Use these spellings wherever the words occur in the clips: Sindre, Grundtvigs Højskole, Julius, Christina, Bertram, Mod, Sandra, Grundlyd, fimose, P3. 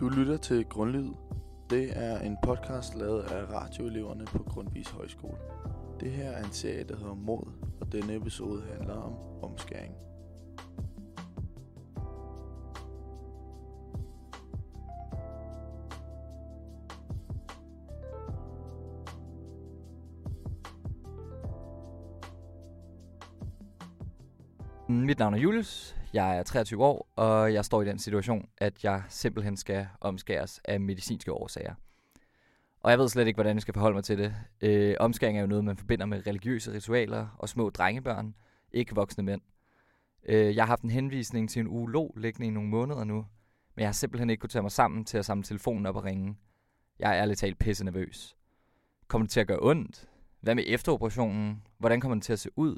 Du lytter til Grundlyd. Det er en podcast lavet af radioeleverne på Grundtvigs Højskole. Det her er en serie, der hedder Mod, og denne episode handler om omskæring. Mit navn er Julius, jeg er 23 år, og jeg står i den situation, at jeg simpelthen skal omskæres af medicinske årsager. Og jeg ved slet ikke, hvordan jeg skal forholde mig til det. Omskæring er jo noget, man forbinder med religiøse ritualer og små drengebørn, ikke voksne mænd. Jeg har haft en henvisning til en urolog liggende i nogle måneder nu, men jeg har simpelthen ikke kunne tage mig sammen til at samle telefonen op og ringe. Jeg er ærligt talt pisse nervøs. Kommer det til at gøre ondt? Hvad med efteroperationen? Hvordan kommer den til at se ud?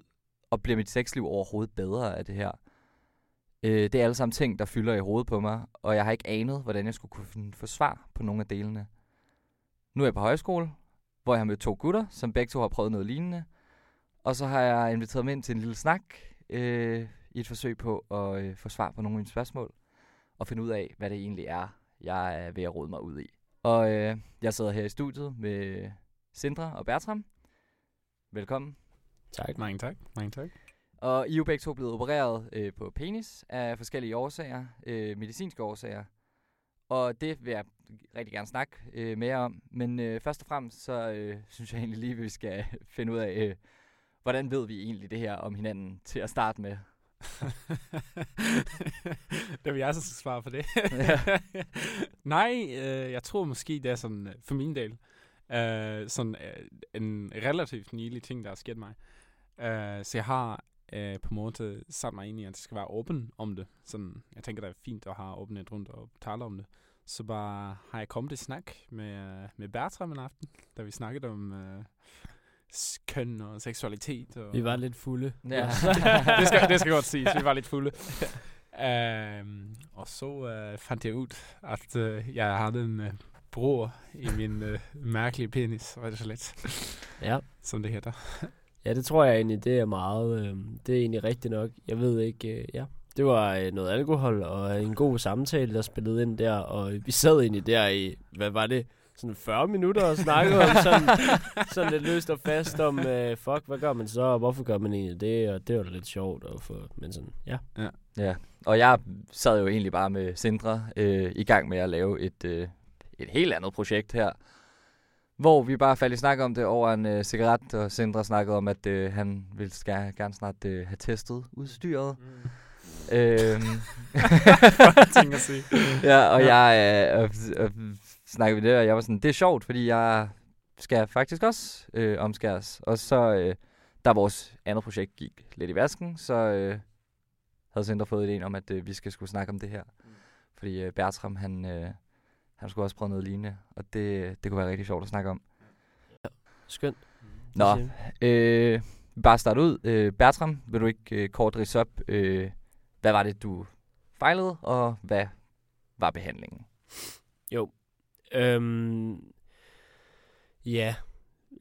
Og bliver mit sexliv overhovedet bedre af det her? Det er alle sammen ting, der fylder i hovedet på mig, og jeg har ikke anet, hvordan jeg skulle kunne få svar på nogle af delene. Nu er jeg på højskole, hvor jeg har mødt to gutter, som begge to har prøvet noget lignende, og så har jeg inviteret dem ind til en lille snak i et forsøg på at få svar på nogle af mine spørgsmål, og finde ud af, hvad det egentlig er, jeg er ved at rode mig ud i. Og jeg sidder her i studiet med Sindre og Bertram. Velkommen. Tak. Mange tak. Mange tak. Og I er jo begge to blevet opereret på penis af forskellige årsager, medicinske årsager. Og det vil jeg rigtig gerne snakke mere om. Men først og fremmest, så synes jeg egentlig lige, vi skal finde ud af, hvordan ved vi egentlig det her om hinanden til at starte med? Det vil jeg så svare på det. Nej, jeg tror måske, det er sådan for min del. En relativt nylig ting, der er sket mig. Så jeg har på en måde sat mig ind i, at det skal være åben om det. Sådan, jeg tænker, det er fint at have åbenhed rundt og tale om det. Så bare har jeg kommet til snak med Bertram en aften, da vi snakkede om køn og seksualitet. Og vi var lidt fulde. Ja. det skal godt siges, vi var lidt fulde. Og så fandt jeg ud, at jeg havde en bror i min mærkelige penis, ret og slet. Ja. Som det hedder. Ja, det tror jeg egentlig, det er meget. Det er egentlig rigtigt nok. Jeg ved ikke, ja. Det var noget alkohol og en god samtale, der spillede ind der, og vi sad egentlig der i, hvad var det, sådan 40 minutter og snakkede om sådan lidt løst og fast om, fuck, hvad gør man så, og hvorfor gør man egentlig det, og det var da lidt sjovt, og men sådan, ja. Ja. Ja, og jeg sad jo egentlig bare med Sindre i gang med at lave et helt andet projekt her, hvor vi bare faldt i snak om det over en cigaret, og Sindre snakkede om, at han ville gerne snart have testet udstyret. Mm. Ja, og jeg snakkede vi det, og jeg var sådan, det er sjovt, fordi jeg skal faktisk også omskæres. Og så, da vores andet projekt gik lidt i vasken, så havde Sindre fået idéen om, at vi skulle snakke om det her. Mm. Fordi Bertram, han skulle også prøve noget lignende, og det kunne være rigtig sjovt at snakke om. Ja, skønt. Nå, bare starte ud. Bertram, vil du ikke kort ridse op, hvad var det, du fejlede, og hvad var behandlingen? Jo. Ja,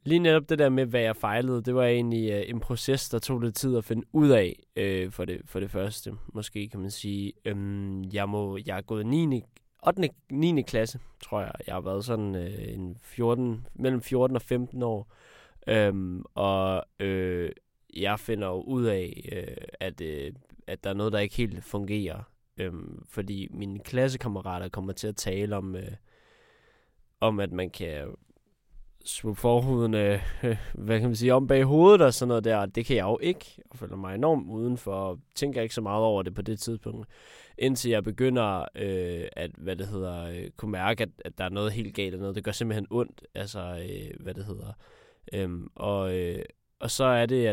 lige netop det der med, hvad jeg fejlede, det var egentlig en proces, der tog lidt tid at finde ud af, for det første, måske kan man sige. Jeg er gået 9. klasse, tror jeg. Jeg har været sådan mellem 14 og 15 år. Jeg finder jo ud af, at der er noget, der ikke helt fungerer. Fordi mine klassekammerater kommer til at tale om at man kan svuppe forhuden, hvad kan man sige, om bag hovedet og sådan noget der. Det kan jeg jo ikke, og føler mig enormt udenfor, og tænker ikke så meget over det på det tidspunkt, indtil jeg begynder at, kunne mærke, at der er noget helt galt, og noget, det gør simpelthen ondt, altså, og så er det,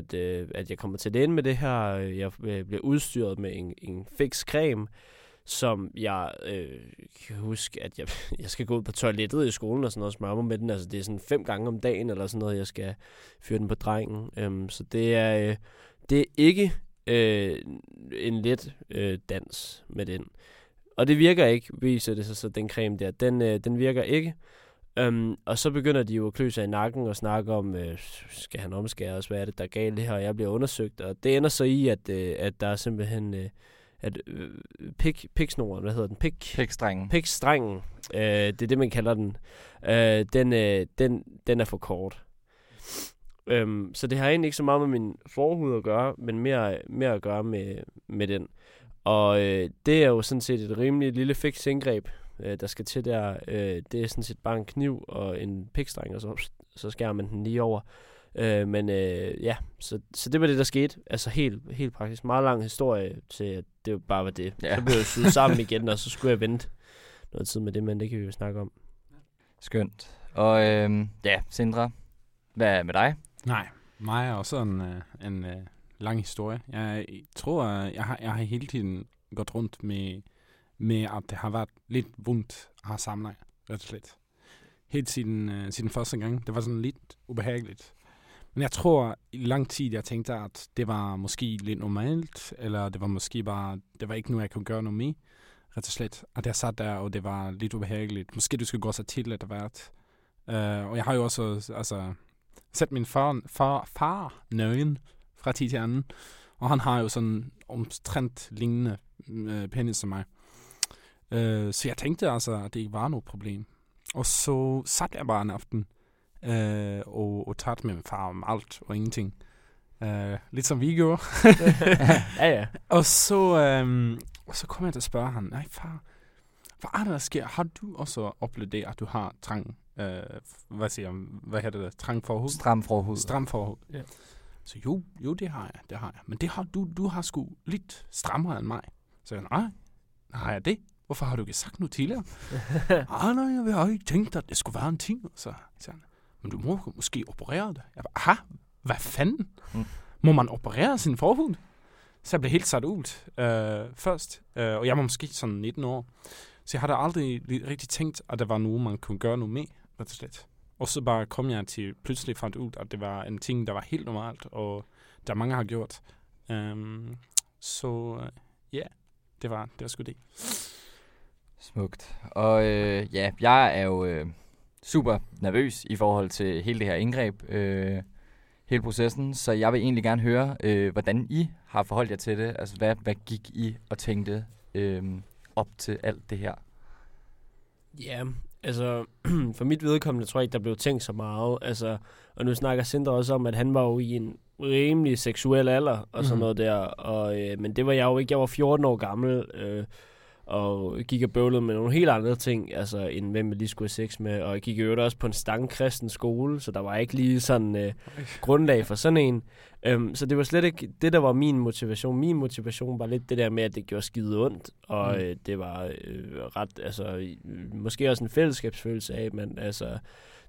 at jeg kommer til det ind med det her, jeg bliver udstyret med en fix creme, som jeg kan huske, at jeg skal gå ud på toilettet i skolen og sådan noget, og smøre mig med den. Altså, det er sådan 5 gange om dagen, eller sådan noget, jeg skal fyre den på drengen. Så det er ikke en let dans med den. Og det virker ikke, viser det sig, så den creme der. Den virker ikke. Og så begynder de jo at klø sig i nakken og snakke om, skal han omskæres, hvad er det, der er galt det her, og jeg bliver undersøgt. Og det ender så i, at der er simpelthen at piksnoren, hvad hedder den? Pikstrengen. Pikstrengen, det er det, man kalder den. Den er for kort. Så det har egentlig ikke så meget med min forhud at gøre, men mere at gøre med den. Og det er jo sådan set et rimeligt lille fiks indgreb, der skal til der. Det er sådan set bare en kniv og en pikstreng, og så skærer man den lige over. Så det var det, der skete. Altså helt praktisk. Meget lang historie til, at det jo bare var det. Ja. Så blev jeg syet sammen igen, og så skulle jeg vente noget tid med det, men det kan vi jo snakke om. Skønt. Og Sindre, hvad er med dig? Nej, mig er også en lang historie. Jeg tror, jeg har hele tiden gået rundt med at det har været lidt vundt at have samleje, ret og slet. Helt siden første gang. Det var sådan lidt ubehageligt. Men jeg tror, i lang tid, jeg tænkte, at det var måske lidt normalt, eller det var måske bare, det var ikke noget, jeg kunne gøre noget med, ret og slet. At jeg sad der, og det var lidt ubehageligt. Måske du skulle gå så til, at det var et. Og jeg har jo også set min far nøgen fra tid til anden, og han har jo sådan omtrent lignende penis som mig. Så jeg tænkte at det ikke var noget problem. Og så satte jeg bare en aften og talte med min far om alt og ingenting. Lidt som vi gjorde. Ja. Og så kom jeg til at spørge ham, nej far, hvad er det, der sker? Har du også oplevet det, at du har trang, trang forhud? Stram forhud. Ja. Så jo, det har jeg. Men det har du har sgu lidt strammere end mig. Så jeg, nej, har jeg det? Hvorfor har du ikke sagt noget tidligere? Nej, jeg har ikke tænkt, at det skulle være en ting. Så sagde han, men du må måske operere det. Jeg bare, hvad fanden? Må man operere sin forhud? Så jeg blev helt sat ud først. Og jeg var måske sådan 19 år. Så jeg havde aldrig rigtig tænkt, at der var noget, man kunne gøre noget med, ret og slet. Og så bare kom jeg til, pludselig fandt ud, at det var en ting, der var helt normalt, og der mange har gjort. Det var sgu det. Smukt. Og jeg er jo super nervøs i forhold til hele det her indgreb, hele processen, så jeg vil egentlig gerne høre, hvordan I har forholdt jer til det. Altså, hvad gik I og tænkte op til alt det her? Ja, altså, for mit vedkommende tror jeg ikke, der blev tænkt så meget. Altså, og nu snakker Sindre også om, at han var jo i en rimelig seksuel alder og sådan noget der. Og, men det var jeg jo ikke. Jeg var 14 år gammel, og gik og bøvlede med nogle helt andre ting, altså end hvem jeg lige skulle have sex med, og jeg gik jo også på en stangkristen skole, så der var ikke lige sådan grundlag for sådan en. Så det var slet ikke det, der var min motivation. Min motivation var lidt det der med, at det gjorde skide ondt, og det var ret, altså måske også en fællesskabsfølelse af, men altså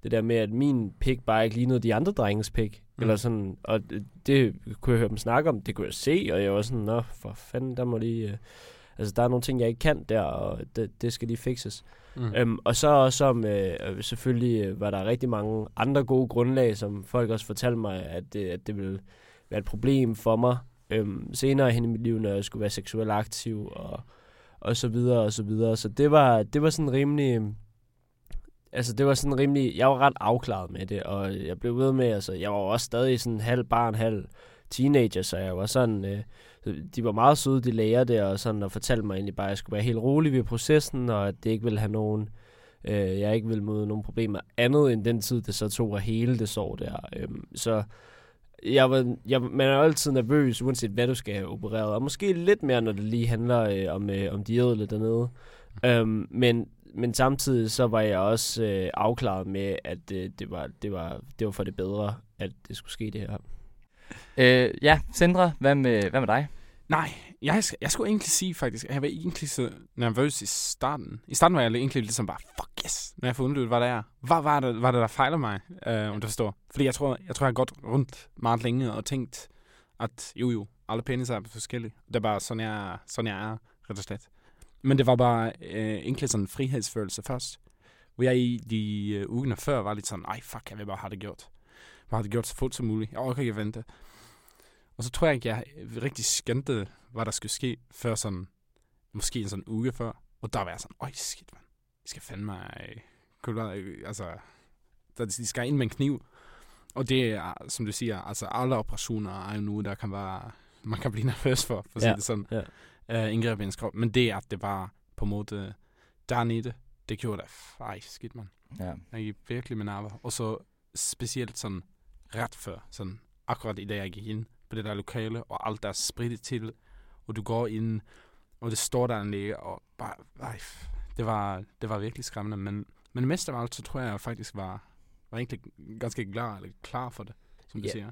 det der med, at min pik bare ikke lignede de andre drenges pik, eller sådan, og det kunne jeg høre dem snakke om, det kunne jeg se, og jeg var sådan, nå for fanden, der må lige... Altså, der er nogle ting, jeg ikke kan der, og det skal lige fikses. Og så også om, selvfølgelig var der rigtig mange andre gode grundlag, som folk også fortalte mig, at det ville være et problem for mig senere hen i mit liv, når jeg skulle være seksuelt aktiv, og så videre, og så videre. Så det var sådan rimelig... Altså, det var sådan rimelig... Jeg var ret afklaret med det, og jeg blev ved med... Altså, jeg var også stadig sådan halv barn, halv teenager, så jeg var sådan... de var meget søde, de læger der, og sådan, og fortalte mig egentlig bare, at jeg skulle være helt rolig ved processen, og at det ikke ville have nogen... jeg ikke ville møde nogen problemer andet end den tid, det så tog, at hele det sår der. Så man er altid nervøs, uanset hvad du skal have opereret, og måske lidt mere, når det lige handler om diædlet dernede. Men samtidig så var jeg også afklaret med, at det var for det bedre, at det skulle ske det her. Sandra, hvad med dig? Nej, jeg skulle egentlig sige faktisk, at jeg var egentlig så nervøs i starten. I starten var jeg egentlig ligesom bare, fuck yes, når jeg får underløbet, hvad det er. Hvad var det, der fejler mig, om du forstår? Fordi jeg tror, jeg har gået rundt meget længe og tænkt, at jo, alle peniser er forskellige. Det er bare sådan jeg er, ret og slet. Men det var bare egentlig sådan en frihedsfølelse først. Hvor jeg i de uger før var lidt sådan, ej fuck, jeg vil bare have det gjort. Bare det gjort så fuldt som muligt. Jeg orker ikke vente. Og så tror jeg ikke, jeg rigtig skøntede, hvad der skulle ske, før sådan, måske en sådan uge før. Og der var jeg sådan, øj, skidt, mand. De skal fandme, altså, de skal ind med en kniv. Og det er, som du siger, altså alle operationer er jo noget, der kan være, man kan blive nervøs for at sige det sådan. indgreb i ens krop, men det at det var på en måde dernede, det gjorde det skidt, man. Ja. Jeg gik virkelig med nerver, og så specielt sådan ret før, sådan akkurat i dag jeg gik ind på det der lokale, og alt der er spredt til, og du går ind, og det står der en læge, og bare, det var virkelig skræmmende, men mest af alt, så tror jeg, jeg faktisk var egentlig ganske klar for det, som du siger.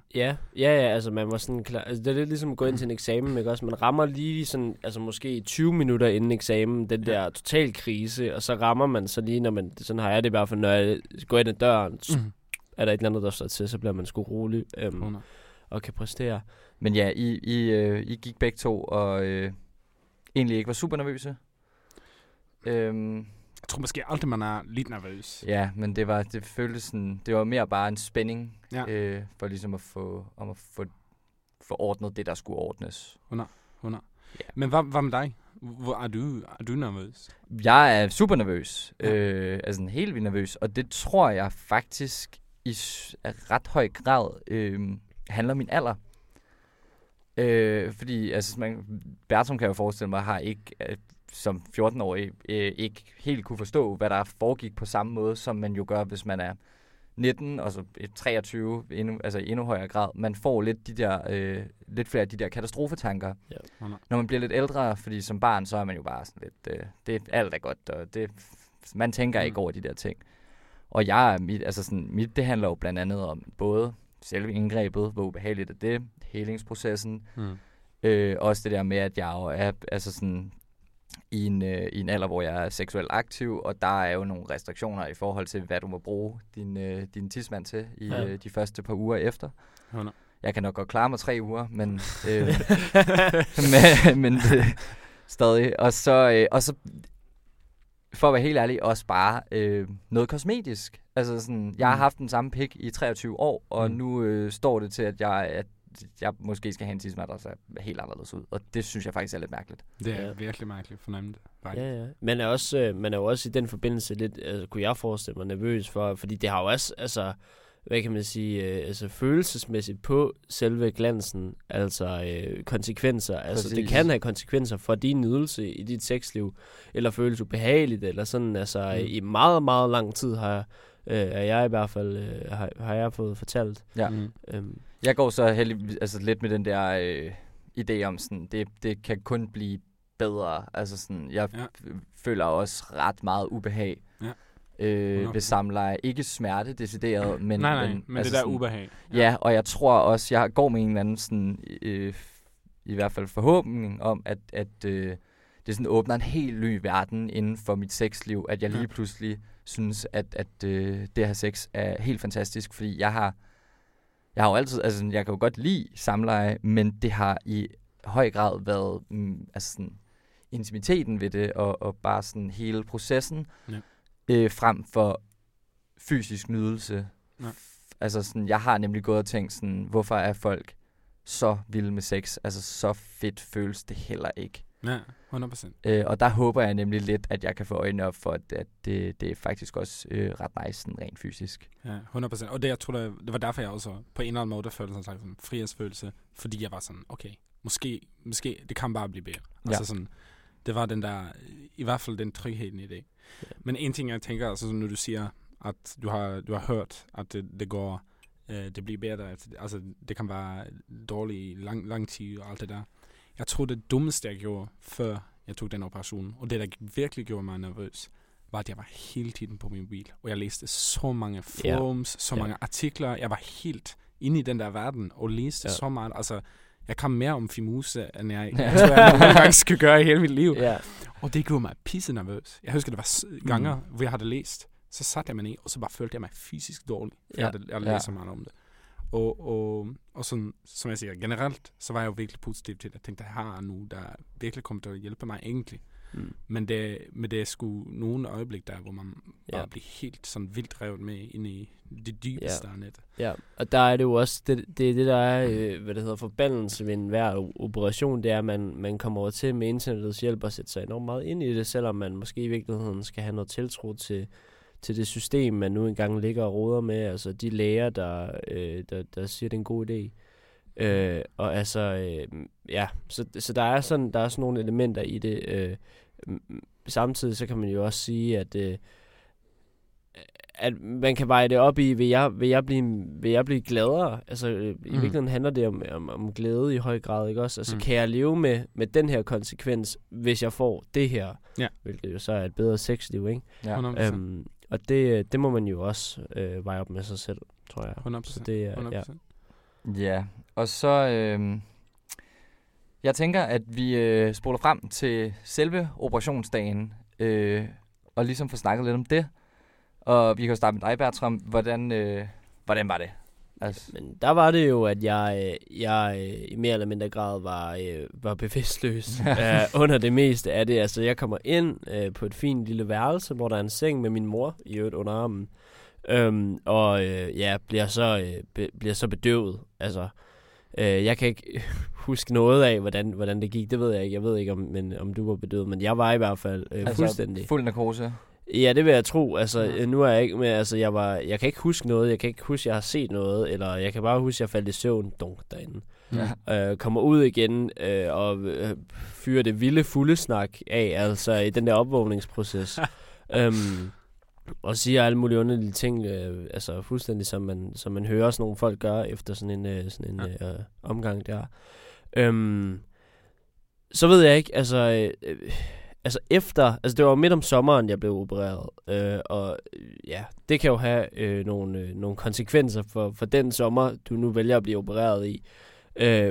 Ja, altså man var sådan klar, altså det er lidt ligesom at gå ind til en eksamen, ikke også? Man rammer lige sådan, altså måske 20 minutter inden eksamen, den der total krise, og så rammer man så lige, når man, sådan har jeg det i hvert fald, når jeg går ind ad døren, er der et eller andet, der står til, så bliver man sgu rolig og kan præstere. Men ja, I gik begge to, og egentlig ikke var super nervøse. Jeg tror måske aldrig, man er lidt nervøs. Ja, men det føltes sådan, det var mere bare en spænding, for ligesom at få ordnet det, der skulle ordnes. 100. Ja. Men hvad med dig? Er du nervøs? Jeg er super nervøs. Ja. Altså helt vildt nervøs, og det tror jeg faktisk i ret høj grad handler min alder. Fordi altså, Bertram kan jeg jo forestille mig, har ikke som 14-årig ikke helt kunne forstå, hvad der foregik på samme måde, som man jo gør, hvis man er 19 og så 23, altså i endnu højere grad. Man får lidt de der lidt flere af de der katastrofetanker, når man bliver lidt ældre, fordi som barn, så er man jo bare sådan lidt, det er alt er godt, og det, man tænker ikke over de der ting. Og det handler jo blandt andet om både selve indgrebet, hvor ubehageligt er det, helingsprocessen, også det der med, at jeg jo er altså sådan i en alder, hvor jeg er seksuelt aktiv, og der er jo nogle restriktioner i forhold til, hvad du må bruge din tidsmand til i de første par uger efter. 100. Jeg kan nok godt klare mig 3 uger, men stadig. Og så for at være helt ærlig, også bare noget kosmetisk. Altså sådan, jeg har haft den samme pik i 23 år, og nu står det til, at jeg måske skal have en tidsmand, der ser helt anderledes ud. Og det synes jeg faktisk er lidt mærkeligt. Det er virkelig mærkeligt fornemt. Ja. Man er jo også i den forbindelse lidt, altså, kunne jeg forestille mig, nervøs for, fordi det har jo også, altså, hvad kan man sige, altså følelsesmæssigt på selve glansen, altså konsekvenser. Altså præcis. Det kan have konsekvenser for din nydelse i dit sexliv, eller føles ubehageligt, eller sådan, altså i meget, meget lang tid har jeg fået fortalt. Ja. Jeg går så heldigvis altså lidt med den der idé om sådan, det kan kun blive bedre. Altså sådan, jeg føler også ret meget ubehag ved samleje. Ikke smerte decideret, men men altså det der sådan, ubehag. Ja, og jeg tror også, jeg går med en eller anden sådan i hvert fald forhåbning om, at det sådan åbner en helt ny verden inden for mit sexliv, at jeg lige pludselig synes, at det her sex er helt fantastisk, fordi jeg har jo altid, altså jeg kan jo godt lide samleje, men det har i høj grad været altså sådan intimiteten ved det, og bare sådan hele processen, frem for fysisk nydelse. Ja. Altså sådan, jeg har nemlig gået og tænkt sådan, hvorfor er folk så vilde med sex? Altså så fedt føles det heller ikke. Ja, 100%. Og der håber jeg nemlig lidt, at jeg kan få øjnene op for, at det er faktisk også ret nice, sådan rent fysisk. Ja, 100%. Og det, jeg tror, det var derfor, jeg også på en eller anden måde følte sådan en frihedsfølelse, fordi jeg var sådan, okay, måske, det kan bare blive bedre. Altså sådan, det var den der, i hvert fald den trygheden i det. Ja. Men en ting, jeg tænker, altså når du siger, at du har hørt, at det går, det bliver bedre, altså det kan være dårligt i lang tid og alt det der. Jeg tror, det dummeste, jeg gjorde, før jeg tog den operation, og det, der virkelig gjorde mig nervøs, var, at jeg var hele tiden på min mobil, og jeg læste så mange forums, så mange artikler. Jeg var helt inde i den der verden, og læste så meget. Altså, jeg kan mere om fimose, end jeg tror, jeg nogle gange skulle gøre i hele mit liv. Yeah. Og det gjorde mig pisse nervøs. Jeg husker, der var ganger, hvor jeg havde læst, så satte jeg mig ned, og så bare følte jeg mig fysisk dårlig, for jeg læste så meget om det. Og sådan, som jeg siger, generelt, så var jeg jo virkelig positiv til det. Jeg tænkte, at jeg har nu, der virkelig kommer til at hjælpe mig egentlig. Men det er sgu nogle øjeblik der, hvor man bare bliver helt sådan vildt revet med ind i det dybeste net. Ja, og der er det jo også, det der er, hvad det hedder, forbandelse ved enhver operation, det er, at man kommer over til med internettets hjælp og sætter sig enormt meget ind i det, selvom man måske i virkeligheden skal have noget tiltro til det system, man nu engang ligger og roder med, altså de læger, der siger, det er en god idé. Og altså, ja, så der er sådan nogle elementer i det. Samtidig så kan man jo også sige, at man kan veje det op i, vil jeg blive gladere? Altså, i virkeligheden handler det om glæde i høj grad, ikke også? Altså, kan jeg leve med den her konsekvens, hvis jeg får det her? Ja. Hvilket jo så er et bedre sexliv, ikke? Ja. Og det må man jo også veje op med sig selv, tror jeg. 100%. Så det er, 100%. Ja. Ja, og så... jeg tænker, at vi spoler frem til selve operationsdagen, og ligesom får snakket lidt om det. Og vi kan jo starte med dig, Bertram. Hvordan var det? Altså. Men der var det jo, at jeg i mere eller mindre grad var bevidstløs under det meste af det. Altså, jeg kommer ind på et fint lille værelse, hvor der er en seng med min mor i øvrigt under armen. Bliver så bedøvet. Altså, jeg kan ikke huske noget af, hvordan det gik. Det ved jeg ikke. Jeg ved ikke, om du var bedøvet, men jeg var i hvert fald fuldstændig. Fuld narkose? Ja, det vil jeg tro. Altså, nu er jeg ikke med. Altså, jeg kan ikke huske noget. Jeg kan ikke huske, jeg har set noget. Eller jeg kan bare huske, jeg faldt i søvn derinde. Ja. Kommer ud igen og fyrer det vilde fulde snak af, altså i den der opvågningsproces. Og siger alle mulige underlige ting, altså fuldstændig som man hører sådan nogle folk gør efter sådan en omgang der. Så ved jeg ikke, altså efter, altså det var midt om sommeren, jeg blev opereret, og ja, det kan jo have nogle konsekvenser for den sommer, du nu vælger at blive opereret i.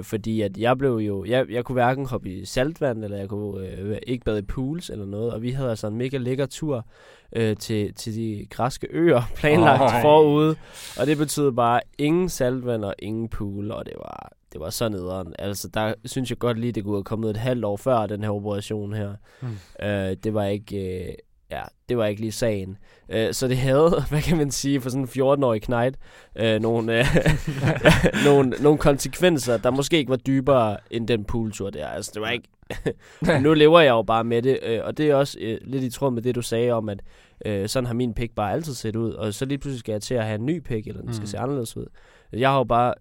Fordi at jeg blev jo, jeg kunne hverken hoppe i saltvand, eller jeg kunne ikke bade i pools eller noget, og vi havde altså en mega lækker tur til de græske øer planlagt forude, og det betød bare ingen saltvand og ingen pool, og det var så nederen. Altså der synes jeg godt lige, det kunne have kommet et halvt år før den her operation her. Det var ikke... det var ikke lige sagen. Så det havde, hvad kan man sige, for sådan en 14-årig knejt, nogle konsekvenser, der måske ikke var dybere end den pooltur der. Altså, det var ikke... Nu lever jeg jo bare med det, og det er også lidt i tråd med det, du sagde om, at sådan har min pik bare altid set ud, og så lige pludselig skal jeg til at have en ny pik, eller den skal se anderledes ud. Jeg har jo bare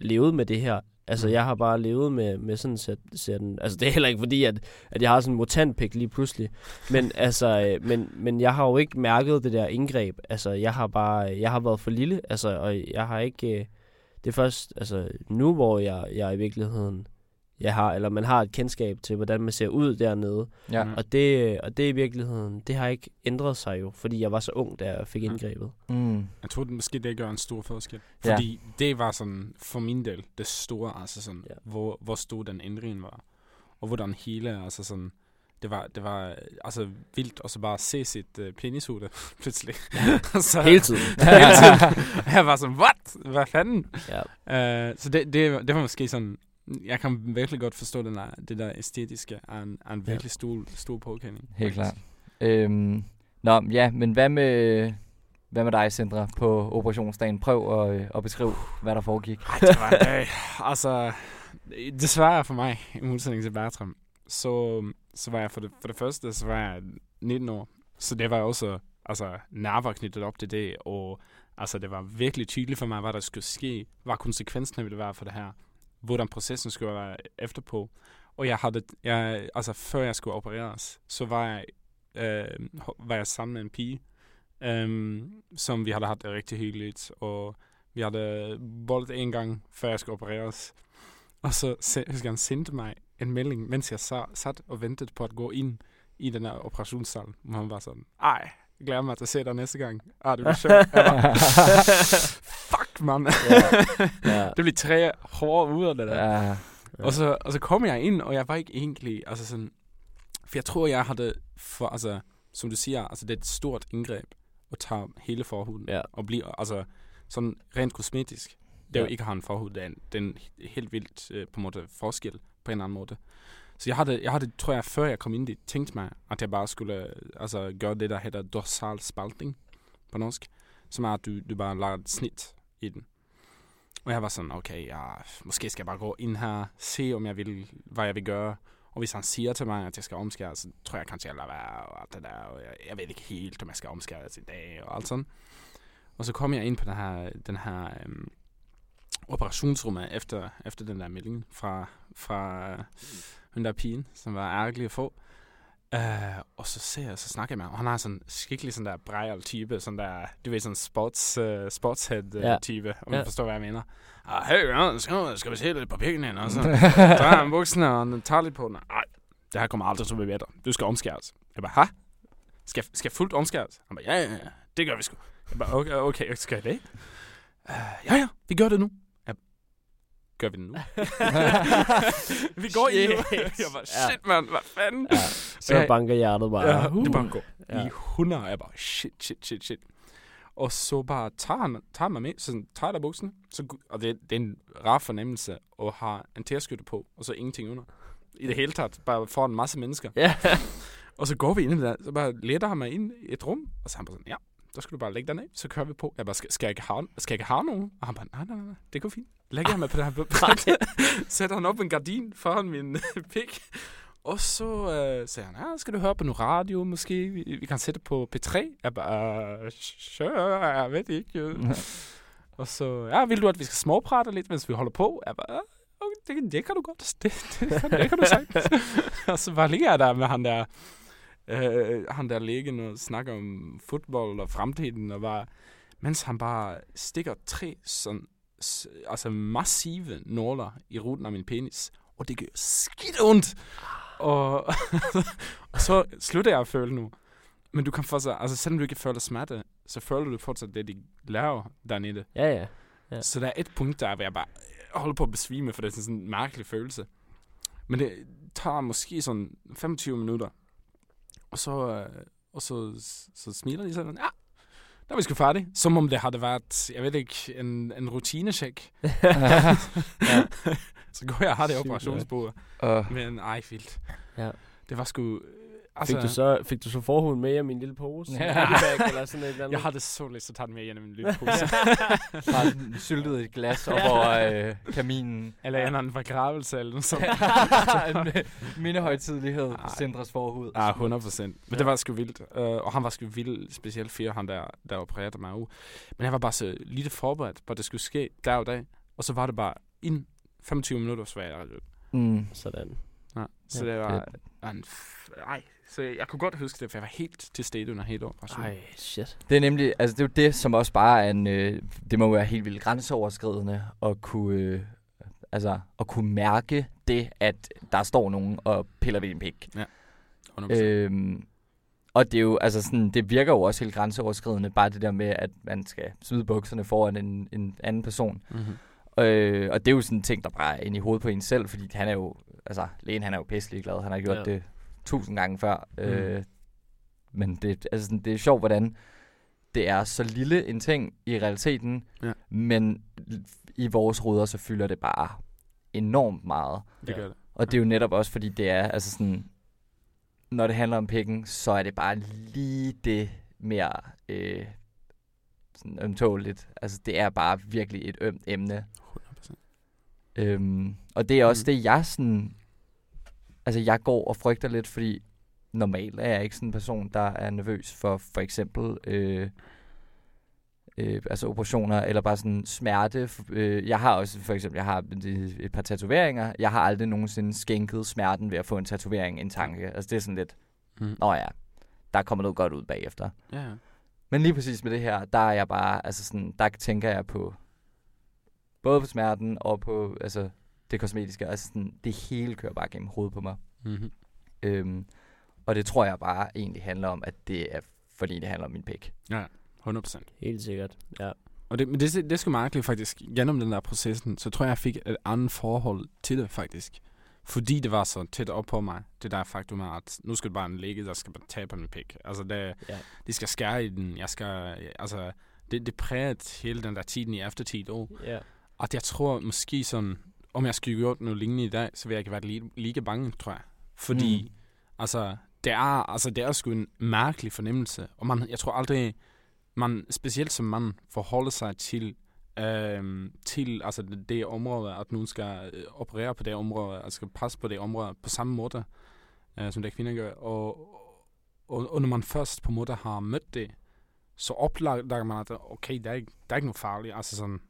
levet med det her. Altså, jeg har bare levet med sådan ser den... Altså, det er heller ikke fordi, at jeg har sådan en mutantpik lige pludselig. Men altså, men jeg har jo ikke mærket det der indgreb. Altså, jeg har været for lille, altså, og jeg har ikke... Det er først, altså, nu, hvor jeg i virkeligheden... man har et kendskab til, hvordan man ser ud dernede. Ja. Og det i virkeligheden, det har ikke ændret sig jo, fordi jeg var så ung, da jeg fik indgrebet. Mm. Jeg tror måske, det gør en stor forskel. Fordi det var sådan, for min del, det store, altså sådan, hvor stor den ændring var. Og hvordan hele, altså sådan, det var altså vildt, og så bare se sit penishoved pludselig. Så, hele tiden. Jeg var sådan, what? Hvad fanden? Ja. Så det var måske sådan... Jeg kan virkelig godt forstå, det der æstetiske er en virkelig stor påkending. Helt klart. Men hvad med dig, Sindre, på operationsdagen? Prøv at beskrive, hvad der foregik. Det var en dag. Altså, desværre for mig, i modsætning til Bertram, så var jeg for det første, så var jeg 19 år. Så det var også nerver knyttet op til det, og altså, det var virkelig tydeligt for mig, hvad der skulle ske, hvad konsekvenserne ville være for det her, hvordan processen skulle være efterpå. Og før jeg skulle opereres, så var jeg sammen med en pige, som vi havde haft det rigtig hyggeligt, og vi havde boldet en gang, før jeg skulle opereres. Og så han sendte mig en melding, mens jeg sat og ventede på at gå ind i den her operationssal, hvor han var sådan, ej, jeg glæder mig til at se dig næste gang. Det bliver sjovt. Fuck, mand. Yeah. Det blev 3 hårde uger, det der. Yeah. Og så kom jeg ind, og jeg var ikke egentlig... Altså sådan, for jeg tror, jeg havde... For, altså, som du siger, altså, det er et stort indgreb at tage hele forhuden. Yeah. Og blive sådan rent kosmetisk. Det er jo ikke at have en forhud, den helt vildt på en måde forskel på en anden måde. Så jeg havde, tror jeg, før jeg kom ind i, tænkt mig, at jeg bare skulle gøre det, der hedder dorsal spaltning på norsk, som er, at du bare lager et snit i den. Og jeg var sådan, okay, måske skal jeg bare gå ind her, se om hvad jeg vil gøre. Og hvis han siger til mig, at jeg skal omskære, så tror jeg kanskje, jeg lader være, og alt det der, og jeg ved ikke helt, om jeg skal omskære i dag, og alt sådan. Og så kom jeg ind på den her operationsrum af efter den der melding fra den der pigen, som var ærgerlig at få. Og så ser jeg, så snakker jeg med ham, og han har sådan skikkelig sådan der brejl type, sådan der, du ved, sådan sportshead type, om du forstår, hvad jeg mener. Ah, hey, skal vi se lidt på pikken, og så tager han buksene, og han tager lidt på den, nej, det her kommer aldrig til at blive bedre, du skal omskæres. Jeg bare, ha? Skal fuldt omskæres? Han bare, ja, det gør vi sgu. Jeg bare, okay, skal jeg det? Ja, vi gør det nu. Gør vi det nu? Vi går i nu. Jeg var shit, mand, hvad fanden? Ja, så banker hjertet bare. Ja, det bare går i 100, og jeg bare, shit. Og så bare tager man med, så tager der buksen, så, og det er en rar fornemmelse at have en tærskytte på, og så ingenting under. I det hele taget, bare foran en masse mennesker. Yeah. Og så går vi ind i det, så bare letter han mig ind i et rum, og så han bare sådan, ja, der skal du bare lægge dig ned, så kører vi på. Jeg bare, skal jeg ikke have nogen? Og han bare, nej, det går fint. Lægger ham på det her bræt, sætter han op en gardin foran min pik, og så siger han, skal du høre på noget radio måske? Vi kan sætte på P3. Jeg bare, sure, jeg ved ikke. Og så, vil du, at vi skal småprate lidt, mens vi holder på? Jeg bare, okay, det kan du godt. Det kan du sagt. Og så bare ligger jeg der med han der lægen og snakker om fodbold og fremtiden, og bare, mens han bare stikker tre sådan, altså massive nåler i ruten af min penis, og det gør skidt ondt. Og så slutter jeg at føle nu. Men du kan fortsat, altså selvom du ikke føler smerte, så føler du fortsat det, de laver dernede. Ja. Så der er et punkt, der er, hvor jeg bare holder på at besvime, for det er sådan en mærkelig følelse. Men det tager måske sådan 25 minutter. Og så smiler de sådan, ja, der er vi sgu færdige. Som om det havde været, jeg ved ikke, en rutinecheck. Så går jeg og har det operationsbordet. Men ej, vildt. Ja. Det var sgu... Altså, fik du så forhuden med i min lille pose? Ja. Jeg har det så lidt, så tager den med hjem i min lille pose. Bare syltet et glas op over kaminen. Eller en anden begravelse eller sådan. En mindehøjtidlighed på Sindres forhud. Ja, 100%. Men det var sgu vildt. Og han var sgu vild, specielt fire, han der opererede mig ud. Men jeg var bare så lidt forberedt på, at det skulle ske dag og dag. Og så var det bare inden 25 minutter, så var jeg allerede. Sådan. Ja, så det var... Så jeg kunne godt huske det, for jeg var helt til stede under helt operationen. Ej, shit. Det er nemlig, altså det er jo det, som også bare er en, det må være helt vildt grænseoverskridende at kunne, at kunne mærke det, at der står nogen og piller ved en pik. Ja, 100%. Og det er jo, altså sådan, det virker jo også helt grænseoverskridende, bare det der med, at man skal smide bukserne foran en anden person. Mm-hmm. Og det er jo sådan en ting, der bare er inde i hovedet på en selv, fordi han er jo, altså lægen, han er jo pisselig glad, han har gjort det 1000 gange før. Men det, altså sådan, det er sjovt, hvordan det er så lille en ting i realiteten, men i vores ruder, så fylder det bare enormt meget. Det gør det. Og det er jo netop også, fordi det er, altså sådan, når det handler om pikken, så er det bare lige det mere sådan ømtåligt. Altså det er bare virkelig et ømt emne. 100%. Og det er også det, jeg sådan... Altså, jeg går og frygter lidt, fordi normalt er jeg ikke sådan en person, der er nervøs for eksempel altså operationer, eller bare sådan smerte. Jeg har også, for eksempel, et par tatoveringer. Jeg har aldrig nogensinde skænket smerten ved at få en tatovering en tanke. Altså, det er sådan lidt, nå ja, der kommer noget godt ud bagefter. Yeah. Men lige præcis med det her, der er jeg bare, altså sådan, der tænker jeg på, både på smerten og på, altså... det kosmetiske, altså sådan, det hele kører bare gennem hovedet på mig. Mm-hmm. Og det tror jeg bare egentlig handler om, at det er, fordi det handler om min pik. Ja, 100%. Helt sikkert, ja. Og det, men det skulle mærkeligt faktisk, gennem den der processen, så tror jeg, jeg fik et andet forhold til det faktisk. Fordi det var så tæt op på mig, det der faktum er, at nu skal det bare en læge, der skal bare tage på min pik. Altså, de skal skære i den, jeg skal, altså, det præget hele den der tiden i eftertid år. Yeah. At jeg tror måske sådan, om jeg skulle gøre noget lignende i dag, så vil jeg ikke være lige bange, tror jeg. Fordi, altså, det er sgu en mærkelig fornemmelse. Og jeg tror aldrig, man, specielt som mand, forholder sig til altså, det område, at nogen skal operere på det område, altså skal passe på det område på samme måde, som der kvinder gør. Og når man først på måde har mødt det, så opdager man, at okay, der er ikke noget farligt. Altså sådan,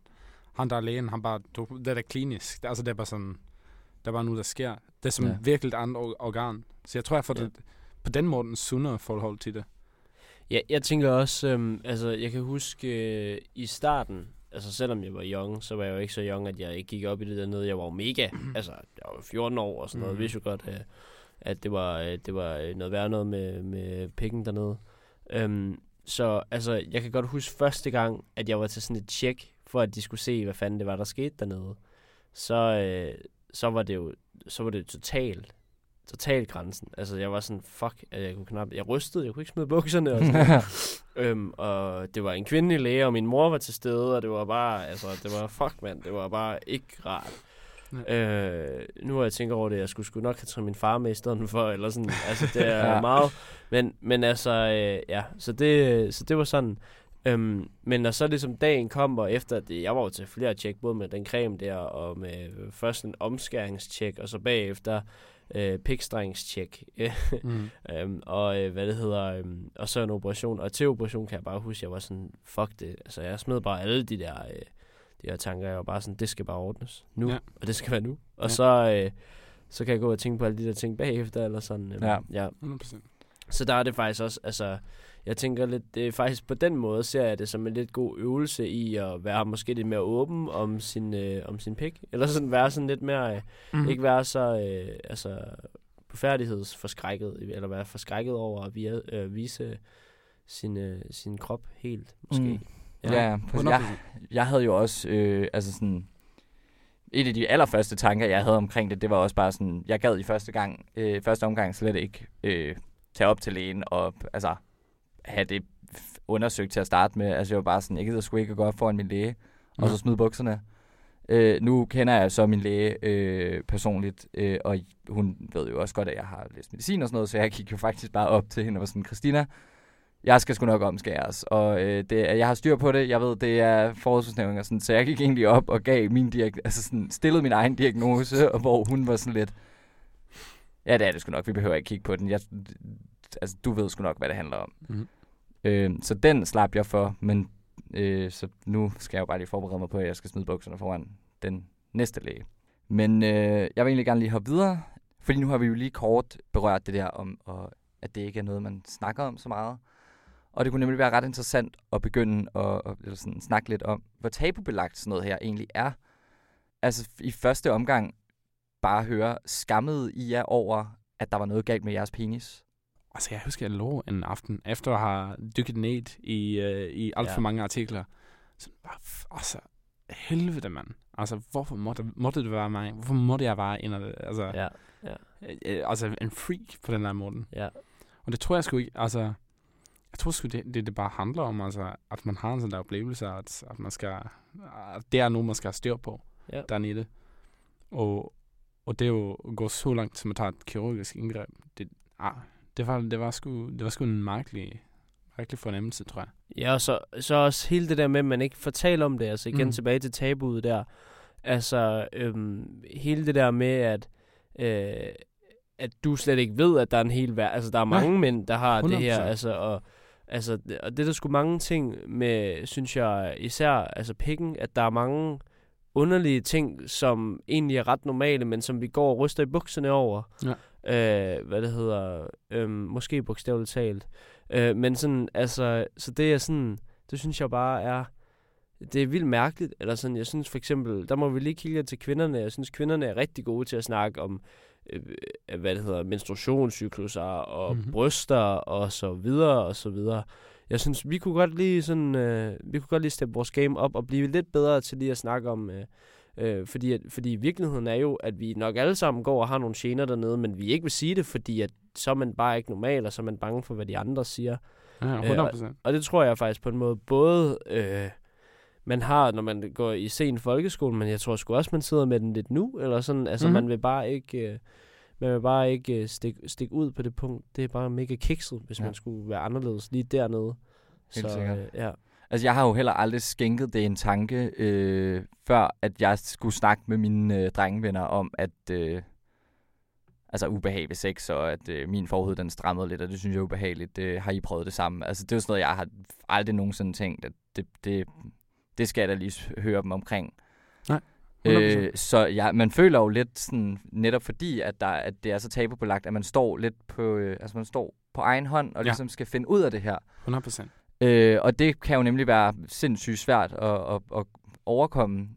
han der er lægen, han bare tog, det er da klinisk. Altså det er bare sådan, der er bare noget, der sker. Det er som virkelig et andet organ. Så jeg tror, jeg får det på den måde en sundere forhold til det. Ja, jeg tænker også, altså jeg kan huske i starten, altså selvom jeg var young, så var jeg jo ikke så young, at jeg ikke gik op i det dernede. Jeg var jo mega, altså jeg var 14 år og sådan noget, vidste jo godt, at det var noget værre noget med pikken dernede. Så altså, jeg kan godt huske første gang, at jeg var til sådan et tjek, for at de skulle se, hvad fanden det var, der skete dernede. Så var det jo, totalt grænsen. Altså, jeg var sådan, fuck, at jeg kunne knap... Jeg rystede, jeg kunne ikke smide bukserne og sådan og det var en kvindelig læge, og min mor var til stede, og det var bare, altså, det var fuck, mand, det var bare ikke rart. Nu har jeg tænkt over det, jeg skulle nok have taget min far med i stedet for, eller sådan, altså, det er meget... Men altså, ja, så det var sådan... Men når så ligesom dagen kom, og efter det, jeg var jo til flere tjek, både med den creme der, og med først en omskæringstjek, og så bagefter... pikstrengstjek og så en operation, og til operation kan jeg bare huske, jeg var sådan, fuck det, altså jeg smed bare alle de der tanker, jeg var bare sådan, det skal bare ordnes nu, og det skal være nu, og så kan jeg gå og tænke på alle de der ting bagefter, eller sådan, ja. 100%. Så der er det faktisk også, altså jeg tænker lidt, det er faktisk på den måde, ser jeg det som en lidt god øvelse i at være måske lidt mere åben om sin pik. Eller sådan være sådan lidt mere, ikke være så altså befærdighedsforskrækket, eller være forskrækket over at vise sin krop helt, måske. Ja, præcis. Jeg havde jo også, altså sådan, et af de allerførste tanker, jeg havde omkring det, det var også bare sådan, jeg gad i første omgang slet ikke tage op til lægen og, altså... have det undersøgt til at starte med. Altså, jeg var bare sådan, jeg gider sgu ikke at gå op foran min læge, og så smide bukserne. Nu kender jeg så min læge personligt, og hun ved jo også godt, at jeg har læst medicin og sådan noget, så jeg gik jo faktisk bare op til hende og var sådan, Christina, jeg skal sgu nok omskæres, og jeg har styr på det, jeg ved, det er forholdsforsnævning og sådan, så jeg gik egentlig op og gav min stillede min egen diagnose, og hvor hun var sådan lidt, ja, det er det sgu nok, vi behøver ikke kigge på den, altså, du ved sgu nok, hvad det handler om. Så den slap jeg for, men så nu skal jeg jo bare lige forberede mig på, at jeg skal smide bukserne foran den næste læge. Men jeg vil egentlig gerne lige hoppe videre, fordi nu har vi jo lige kort berørt det der om, at det ikke er noget, man snakker om så meget. Og det kunne nemlig være ret interessant at begynde at sådan snakke lidt om, hvor tabubelagt sådan noget her egentlig er. Altså i første omgang bare høre, skammede I jer over, at der var noget galt med jeres penis? Altså, jeg husker, at jeg lå en aften, efter at have dykket ned i alt for mange artikler. Så bare, altså, helvede, mand. Altså, hvorfor måtte det være mig? Hvorfor måtte jeg være en af det? Altså, altså en freak på den der måde. Ja. Og det tror jeg sgu ikke, altså, jeg tror sgu, det bare handler om, altså, at man har en sådan der oplevelse, at man skal, at det er noget, man skal have styr på, dernede i det. Og det er jo går så langt, som at tage et kirurgisk indgreb. Det var sgu en mærkelig fornemmelse, tror jeg. Ja, og så også hele det der med, at man ikke fortaler om det. Altså igen tilbage til tabuet der. Altså hele det der med, at du slet ikke ved, at der er en hel verden. Altså der er mange mænd, der har 100%. Det her. Og det er der sgu mange ting med, synes jeg, især altså pikken, at der er mange underlige ting, som egentlig er ret normale, men som vi går og ryster i bukserne over. Ja. Måske bogstaveligt talt, men sådan, altså, så det er sådan, det synes jeg bare er, det er vildt mærkeligt, eller sådan, jeg synes for eksempel, der må vi lige kigge til kvinderne, jeg synes kvinderne er rigtig gode til at snakke om, menstruationscykluser, og bryster, og så videre, og så videre. Jeg synes, vi kunne godt lige sådan, steppe vores game op, og blive lidt bedre til lige at snakke om, fordi virkeligheden er jo, at vi nok alle sammen går og har nogle gener dernede, men vi ikke vil sige det, fordi at så er man bare ikke normal, og så er man bange for, hvad de andre siger. Ja, 100%. Og det tror jeg faktisk på en måde, både man har, når man går i sen folkeskole, men jeg tror sgu også, man sidder med den lidt nu, eller sådan, altså man vil bare ikke... Man vil bare ikke stikke ud på det punkt. Det er bare mega kikset, hvis man skulle være anderledes lige dernede. Helt sikkert. Altså, jeg har jo heller aldrig skænket det en tanke, før at jeg skulle snakke med mine drengevenner om, at ubehag ved sex, og at min forhud, den strammede lidt, og det synes jeg er ubehageligt. Har I prøvet det samme? Altså, det er jo sådan noget, jeg har aldrig nogensinde tænkt, at det skal jeg da lige høre dem omkring. Nej. Så ja, man føler jo lidt sådan, netop fordi, at det er så tabubelagt, at man står lidt på, altså man står på egen hånd og ligesom skal finde ud af det her. 100%. Og det kan jo nemlig være sindssygt svært at overkomme,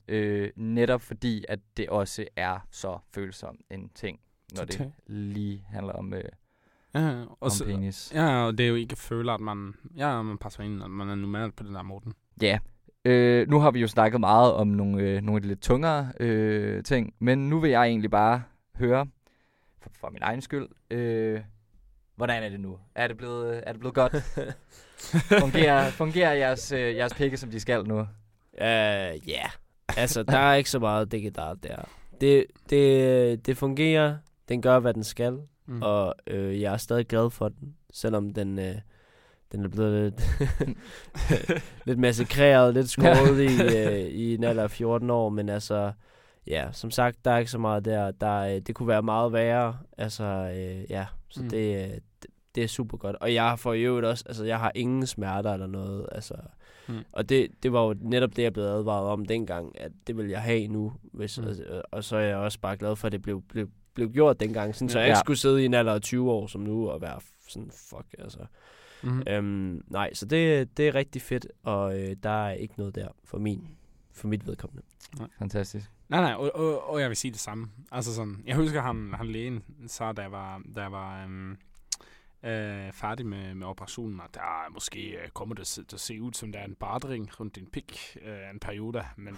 netop fordi, at det også er så følsom en ting, når det lige handler om, om penis. Ja, og det er jo ikke føler, at man passer ind, at man er normalt på den der måde. Ja, nu har vi jo snakket meget om nogle af de lidt tungere ting, men nu vil jeg egentlig bare høre, for min egen skyld, hvordan er det nu? Er det blevet godt? Fungerer jeres pikke, som de skal nu? Ja, yeah. Altså der er ikke så meget digitalt der. Det fungerer, den gør hvad den skal, og jeg er stadig glad for den, selvom den er blevet lidt massakreret, lidt skåret i en alder af 14 år, men altså ja, som sagt der er ikke så meget der. Det kunne være meget værre, altså ja, så det er super godt. Og jeg har for i øvrigt også, altså jeg har ingen smerter eller noget, altså. Og det var jo netop det, jeg blev advaret om dengang, at det vil jeg have nu, hvis, og så er jeg også bare glad for, at det blev gjort dengang, sådan, så jeg ikke skulle sidde i en alder af 20 år som nu og være sådan, fuck, altså. Nej, så det er rigtig fedt, og der er ikke noget der for mit vedkommende. Nej. Fantastisk. Nej, og jeg vil sige det samme. Altså sådan, jeg husker han lægen, så der var færdig med operationen, og der måske kommer det at se ud som, der er en bardring rundt din pik en periode, men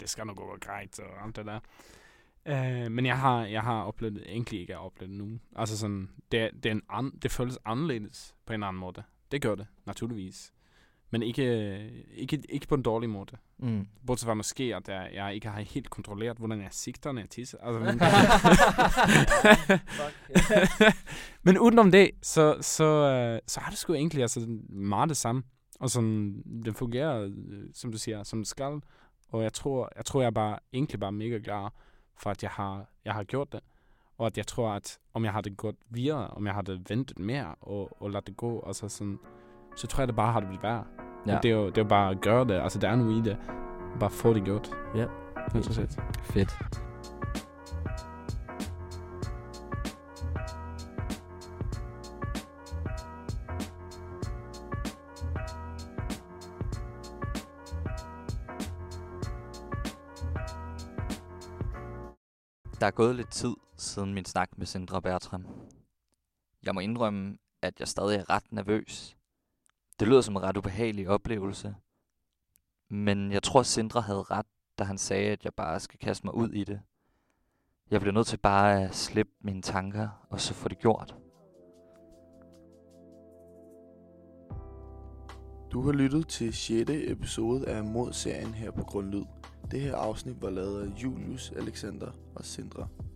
det skal nok gå grejt og alt det der. Men jeg har oplevet, egentlig ikke oplevet nu. Altså sådan, det føles anderledes på en anden måde. Det gør det, naturligvis. Men ikke på en dårlig måde. Bortset fra måske, at jeg ikke har helt kontrolleret, hvordan jeg sigter, når jeg tisser. Altså, men udenom det, så har det sgu egentlig altså, meget det samme. Og sådan, den fungerer, som du siger, som det skal. Og jeg tror, jeg er egentlig bare mega glad for, at jeg har gjort det. Og at jeg tror, at om jeg havde gået videre, om jeg havde ventet mere og ladt det gå, altså sådan, så tror jeg, det bare har det vil være. Ja. Det er jo bare at gøre det. Altså, der er noget i det. Bare få det gjort. Ja. Fedt. Der er gået lidt tid siden min snak med Sindre og Bertram. Jeg må indrømme, at jeg stadig er ret nervøs. Det lyder som en ret ubehagelig oplevelse. Men jeg tror, Sindre havde ret, da han sagde, at jeg bare skal kaste mig ud i det. Jeg bliver nødt til bare at slippe mine tanker, og så få det gjort. Du har lyttet til 6. episode af Mod-serien her på Grundlyd. Det her afsnit var lavet af Julius, Alexander og Sindre.